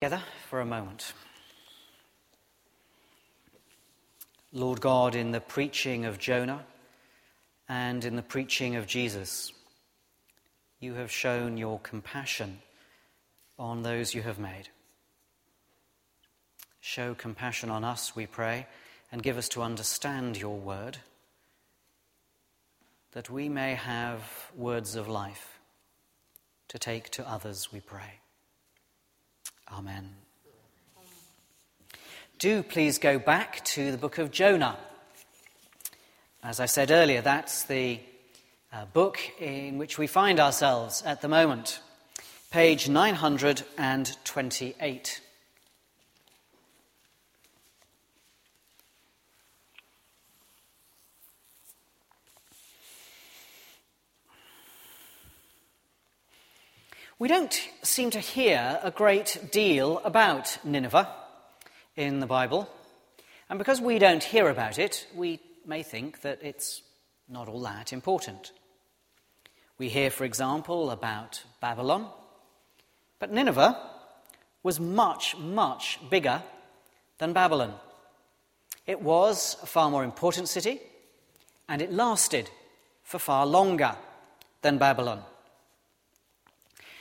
Together for a moment. Lord God, in the preaching of Jonah and in the preaching of Jesus, you have shown your compassion on those you have made. Show compassion on us, we pray, and give us to understand your word, that we may have words of life to take to others, we pray. Amen. Do please go back to the book of Jonah. As I said earlier, that's the book in which we find ourselves at the moment. Page 928. We don't seem to hear a great deal about Nineveh in the Bible, and because we don't hear about it, we may think that it's not all that important. We hear, for example, about Babylon, but Nineveh was much, much bigger than Babylon. It was a far more important city, and it lasted for far longer than Babylon.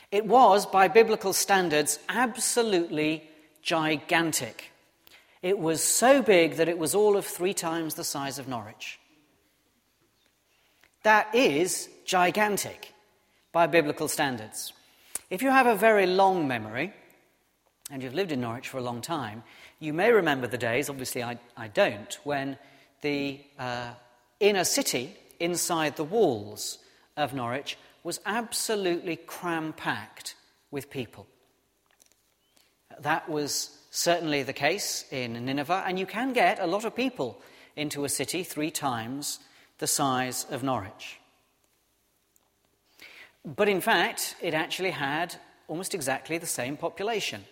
It was, by biblical standards, absolutely gigantic. It was so big that it was all of 3 times the size of Norwich. That is gigantic by biblical standards. If you have a very long memory, and you've lived in Norwich for a long time, you may remember the days, obviously I don't, when the inner city inside the walls of Norwich was absolutely cram-packed with people. That was certainly the case in Nineveh, and you can get a lot of people into a city 3 times the size of Norwich. But in fact, it actually had almost exactly the same population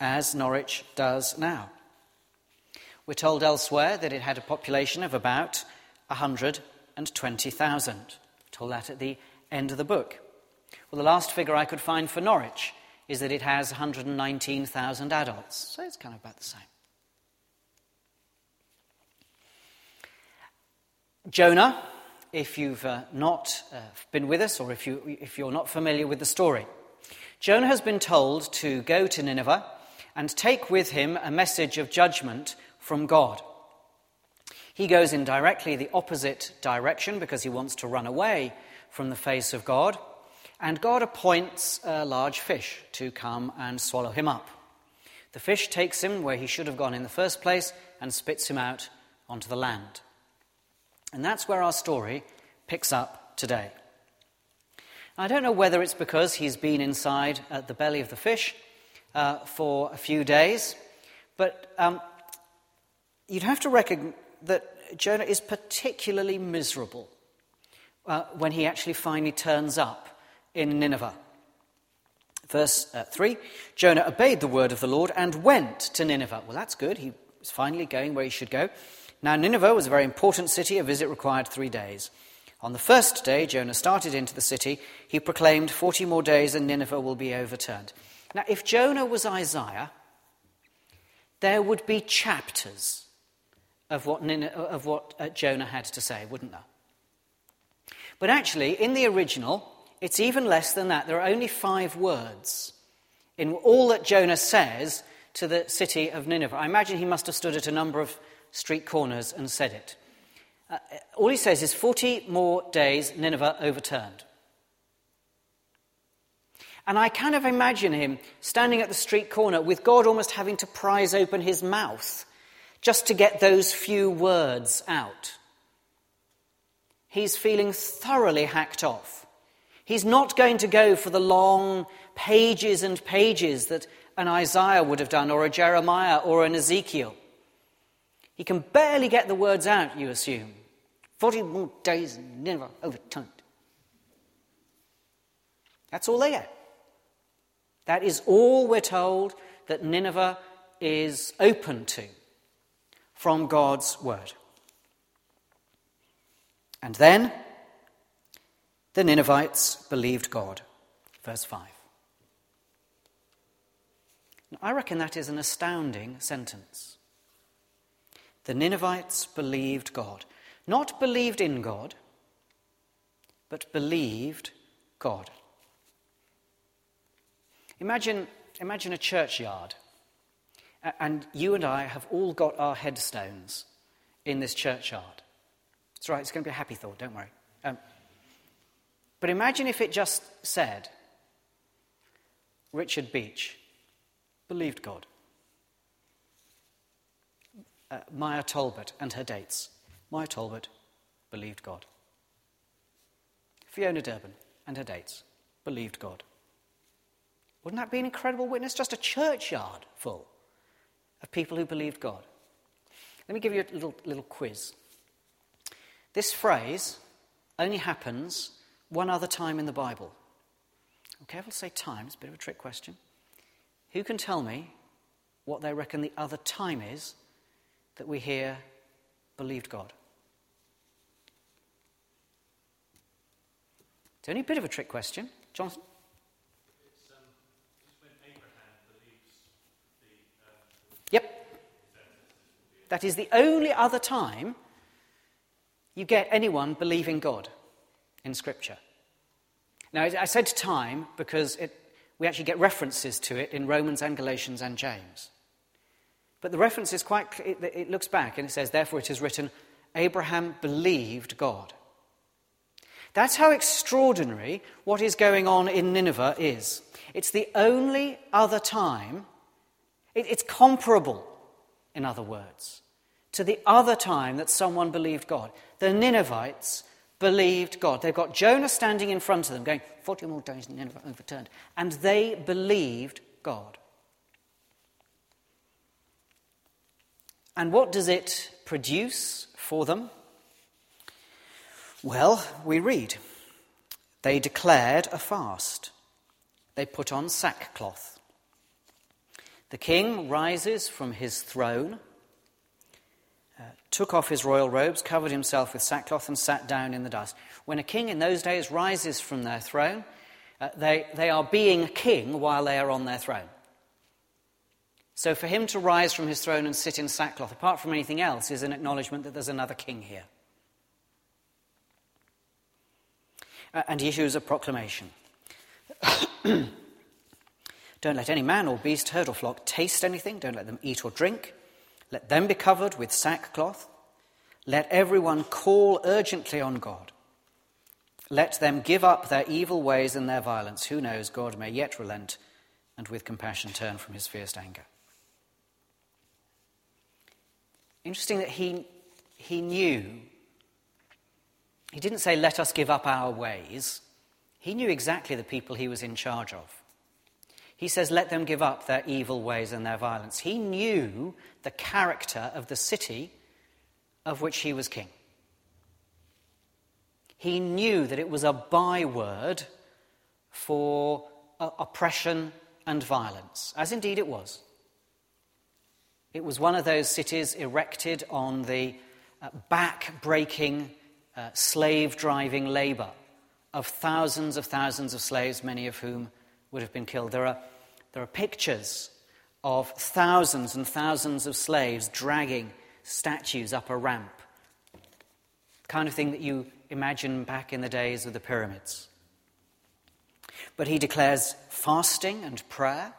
as Norwich does now. We're told elsewhere that it had a population of about 120,000. We're told that at the end of the book. Well, the last figure I could find for Norwich is that it has 119,000 adults, so it's kind of about the same. Jonah, if you've not been with us, or if you're not familiar with the story, Jonah has been told to go to Nineveh and take with him a message of judgment from God. He goes in directly the opposite direction because he wants to run away from the face of God, and God appoints a large fish to come and swallow him up. The fish takes him where he should have gone in the first place and spits him out onto the land. And that's where our story picks up today. I don't know whether it's because he's been inside at the belly of the fish for a few days, but you'd have to reckon that Jonah is particularly miserable when he actually finally turns up in Nineveh. Verse 3, Jonah obeyed the word of the Lord and went to Nineveh. Well, that's good. He was finally going where he should go. Now, Nineveh was a very important city. A visit required 3 days. On the first day, Jonah started into the city. He proclaimed, 40 more days and Nineveh will be overturned. Now, if Jonah was Isaiah, there would be chapters of what Jonah had to say, wouldn't there? But actually, in the original, it's even less than that. There are only 5 words in all that Jonah says to the city of Nineveh. I imagine he must have stood at a number of street corners and said it. All he says is, 40 more days, Nineveh overturned. And I kind of imagine him standing at the street corner with God almost having to prise open his mouth just to get those few words out. He's feeling thoroughly hacked off. He's not going to go for the long pages and pages that an Isaiah would have done, or a Jeremiah, or an Ezekiel. He can barely get the words out, you assume. 40 more days, never overturned. That's all they get. That is all we're told that Nineveh is open to from God's word. And then the Ninevites believed God. Verse 5. Now, I reckon that is an astounding sentence. The Ninevites believed God. Not believed in God, but believed God. Imagine a churchyard, and you and I have all got our headstones in this churchyard. It's right, it's going to be a happy thought, don't worry. But imagine if it just said, Richard Beach believed God. Maya Tolbert and her dates. Maya Tolbert believed God. Fiona Durbin and her dates believed God. Wouldn't that be an incredible witness? Just a churchyard full of people who believed God. Let me give you a little quiz. This phrase only happens one other time in the Bible. Okay, I'll say time. It's a bit of a trick question. Who can tell me what they reckon the other time is that we hear believed God? It's only a bit of a trick question. Jonathan? It's when Abraham believes the... Yep. That is the only other time you get anyone believing God in Scripture. Now, I said time because we actually get references to it in Romans and Galatians and James. But the reference is it looks back and it says, therefore it is written, Abraham believed God. That's how extraordinary what is going on in Nineveh is. It's the only other time, it's comparable, in other words, to the other time that someone believed God. The Ninevites believed God. They've got Jonah standing in front of them going, 40 more days in Nineveh overturned. And they believed God. And what does it produce for them? Well, we read, they declared a fast. They put on sackcloth. The king rises from his throne, took off his royal robes, covered himself with sackcloth and sat down in the dust. When a king in those days rises from their throne, they are being a king while they are on their throne. So for him to rise from his throne and sit in sackcloth, apart from anything else, is an acknowledgement that there's another king here. And he issues a proclamation. Don't let any man or beast, herd or flock taste anything. Don't let them eat or drink. Let them be covered with sackcloth. Let everyone call urgently on God. Let them give up their evil ways and their violence. Who knows, God may yet relent and with compassion turn from his fierce anger. Interesting that he knew. He didn't say, let us give up our ways. He knew exactly the people he was in charge of. He says, let them give up their evil ways and their violence. He knew the character of the city of which he was king. He knew that it was a byword for oppression and violence, as indeed it was. It was one of those cities erected on the back-breaking slave-driving labour of thousands of slaves, many of whom would have been killed. There are pictures of thousands and thousands of slaves dragging statues up a ramp, the kind of thing that you imagine back in the days of the pyramids. But he declares fasting and prayer,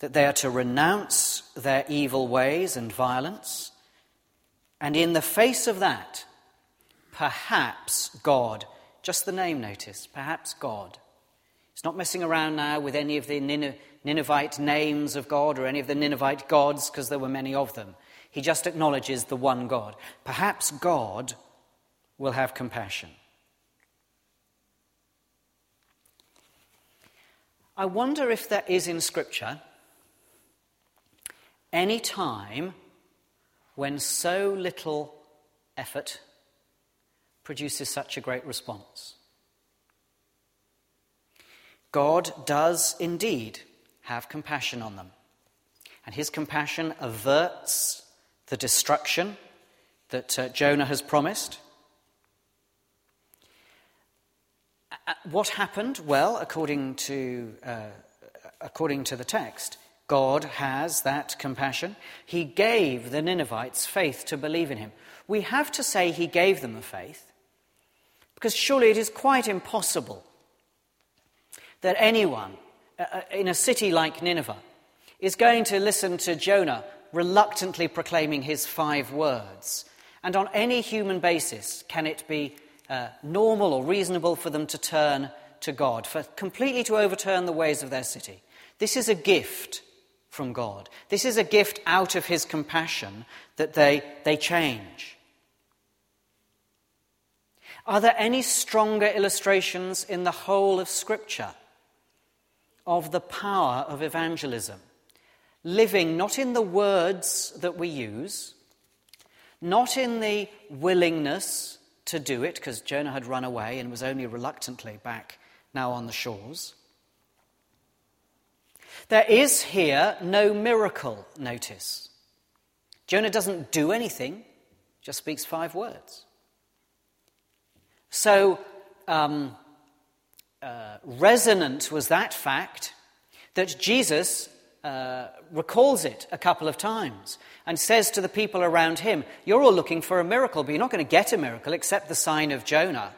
that they are to renounce their evil ways and violence, and in the face of that, perhaps God, just the name notice, perhaps God. It's not messing around now with any of the Ninevite names of God or any of the Ninevite gods, because there were many of them. He just acknowledges the one God. Perhaps God will have compassion. I wonder if there is in Scripture any time when so little effort produces such a great response. God does indeed have compassion on them, and his compassion averts the destruction that Jonah has promised. What happened? Well, according to according to the text, God has that compassion. He gave the Ninevites faith to believe in him. We have to say he gave them the faith, because surely it is quite impossible that anyone in a city like Nineveh is going to listen to Jonah reluctantly proclaiming his 5 words. And on any human basis, can it be normal or reasonable for them to turn to God, for completely to overturn the ways of their city? This is a gift from God. This is a gift out of his compassion that they change. Are there any stronger illustrations in the whole of Scripture of the power of evangelism? Living not in the words that we use, not in the willingness to do it, because Jonah had run away and was only reluctantly back now on the shores. There is here no miracle, notice. Jonah doesn't do anything, just speaks 5 words. So resonant was that fact that Jesus recalls it a couple of times and says to the people around him, you're all looking for a miracle, but you're not going to get a miracle except the sign of Jonah.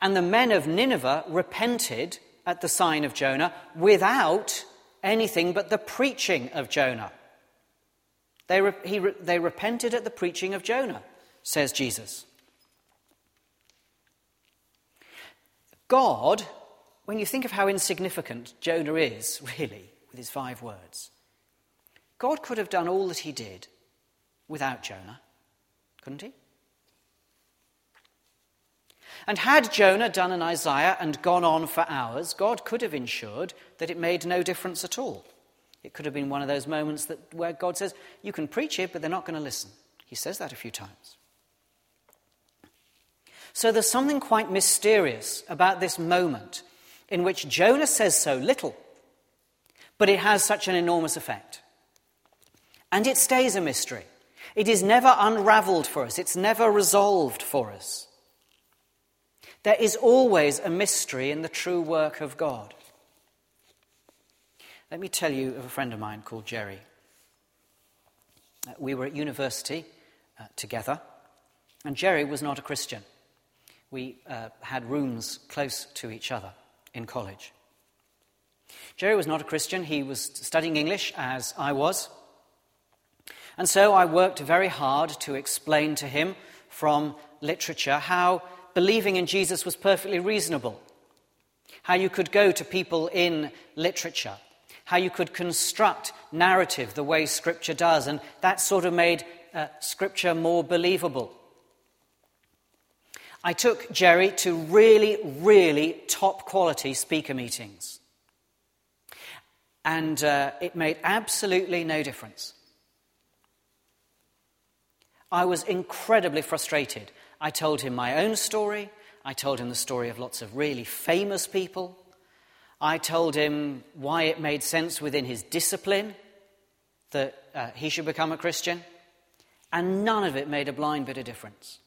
And the men of Nineveh repented at the sign of Jonah without anything but the preaching of Jonah. They repented at the preaching of Jonah, says Jesus. God, when you think of how insignificant Jonah is, really, with his 5 words, God could have done all that he did without Jonah, couldn't he? And had Jonah done an Isaiah and gone on for hours, God could have ensured that it made no difference at all. It could have been one of those moments where God says, you can preach it, but they're not going to listen. He says that a few times. So there's something quite mysterious about this moment in which Jonah says so little, but it has such an enormous effect. And it stays a mystery. It is never unraveled for us. It's never resolved for us. There is always a mystery in the true work of God. Let me tell you of a friend of mine called Jerry. We were at university together, and Jerry was not a Christian. We had rooms close to each other in college. Jerry was not a Christian. He was studying English, as I was. And so I worked very hard to explain to him from literature how believing in Jesus was perfectly reasonable, how you could go to people in literature, how you could construct narrative the way Scripture does, and that sort of made Scripture more believable. I took Jerry to really, really top-quality speaker meetings, and it made absolutely no difference. I was incredibly frustrated. I told him my own story. I told him the story of lots of really famous people. I told him why it made sense within his discipline that he should become a Christian. And none of it made a blind bit of difference.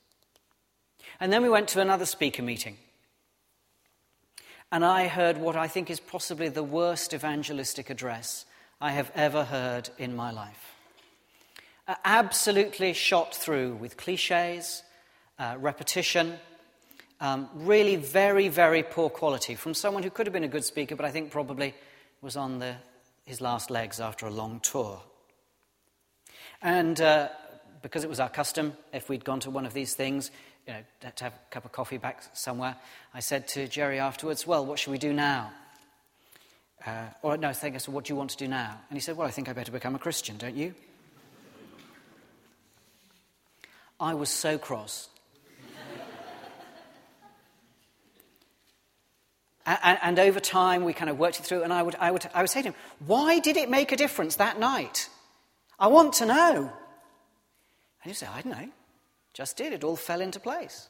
And then we went to another speaker meeting. And I heard what I think is possibly the worst evangelistic address I have ever heard in my life. Absolutely shot through with cliches, repetition, really very, very poor quality from someone who could have been a good speaker, but I think probably was on his last legs after a long tour. And because it was our custom, if we'd gone to one of these things, you know, to have a cup of coffee back somewhere, I said to Jerry afterwards, well, what should we do now? I said, what do you want to do now? And he said, well, I think I better become a Christian, don't you? I was so cross. And over time, we kind of worked it through, and I would say to him, why did it make a difference that night? I want to know. And he'd say, I don't know. Just did. It all fell into place.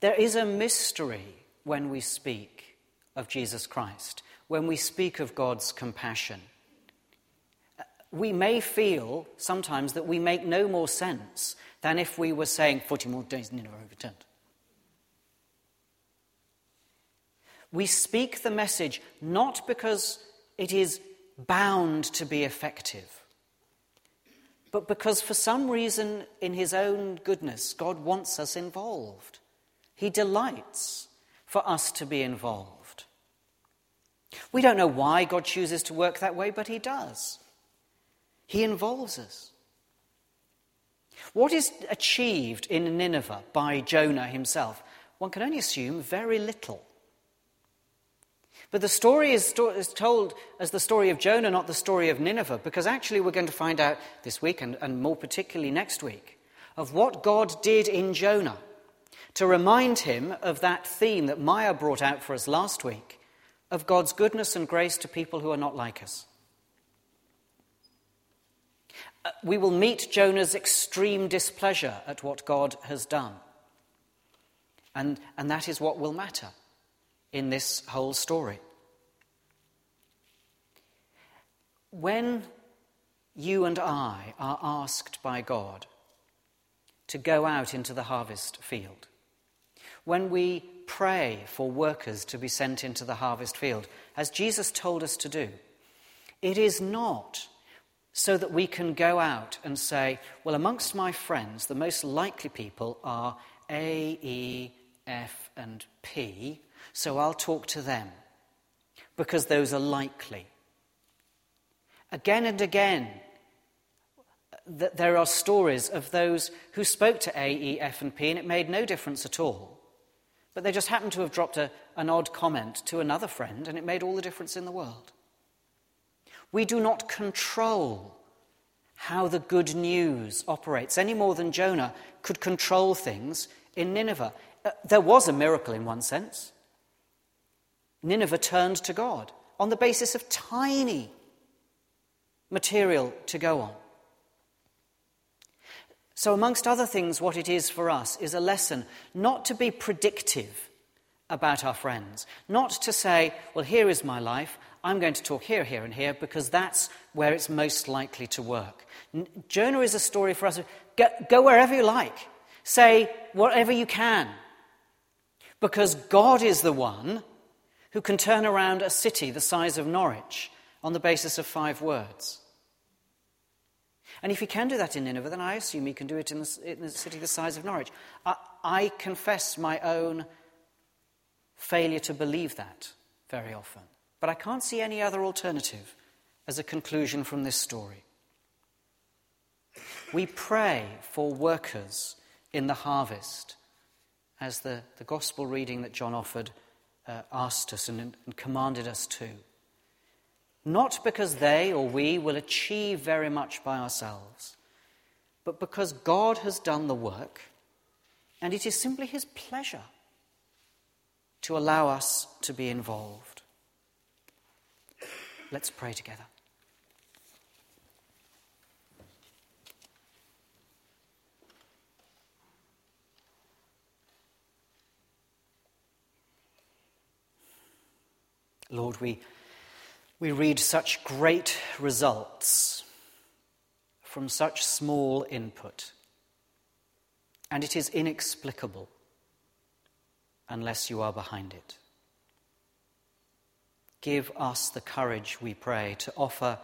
There is a mystery when we speak of Jesus Christ, when we speak of God's compassion. We may feel sometimes that we make no more sense than if we were saying 40 more days in Nineveh overturned. We speak the message not because it is bound to be effective, but because for some reason in his own goodness, God wants us involved. He delights for us to be involved. We don't know why God chooses to work that way, but he does. He involves us. What is achieved in Nineveh by Jonah himself? One can only assume very little. But the story is told as the story of Jonah, not the story of Nineveh, because actually we're going to find out this week, and more particularly next week, of what God did in Jonah to remind him of that theme that Maya brought out for us last week, of God's goodness and grace to people who are not like us. We will meet Jonah's extreme displeasure at what God has done. And that is what will matter in this whole story. When you and I are asked by God to go out into the harvest field, when we pray for workers to be sent into the harvest field, as Jesus told us to do, it is not so that we can go out and say, well, amongst my friends, the most likely people are A, E, F, and P, so I'll talk to them, because those are likely. Again and again, there are stories of those who spoke to A, E, F, and P, and it made no difference at all. But they just happened to have dropped an odd comment to another friend, and it made all the difference in the world. We do not control how the good news operates any more than Jonah could control things in Nineveh. There was a miracle in one sense. Nineveh turned to God on the basis of tiny material to go on. So amongst other things, what it is for us is a lesson not to be predictive about our friends, not to say, well, here is my life, I'm going to talk here, here, and here, because that's where it's most likely to work. Jonah is a story for us. Go wherever you like. Say whatever you can. Because God is the one who can turn around a city the size of Norwich on the basis of 5 words. And if he can do that in Nineveh, then I assume he can do it in the city the size of Norwich. I confess my own failure to believe that very often. But I can't see any other alternative as a conclusion from this story. We pray for workers in the harvest, as the gospel reading that John offered asked us and commanded us to. Not because they or we will achieve very much by ourselves, but because God has done the work, and it is simply his pleasure to allow us to be involved. Let's pray together. Lord, we read such great results from such small input, and it is inexplicable unless you are behind it. Give us the courage, we pray, to offer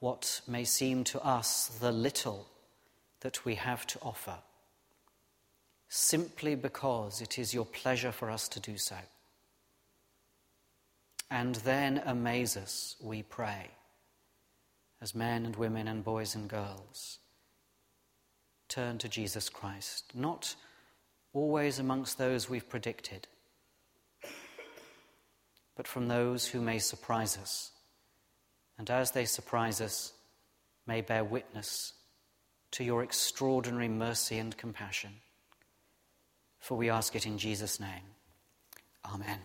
what may seem to us the little that we have to offer, simply because it is your pleasure for us to do so. And then amaze us, we pray, as men and women and boys and girls turn to Jesus Christ, not always amongst those we've predicted, but from those who may surprise us, and as they surprise us, may bear witness to your extraordinary mercy and compassion. For we ask it in Jesus' name. Amen.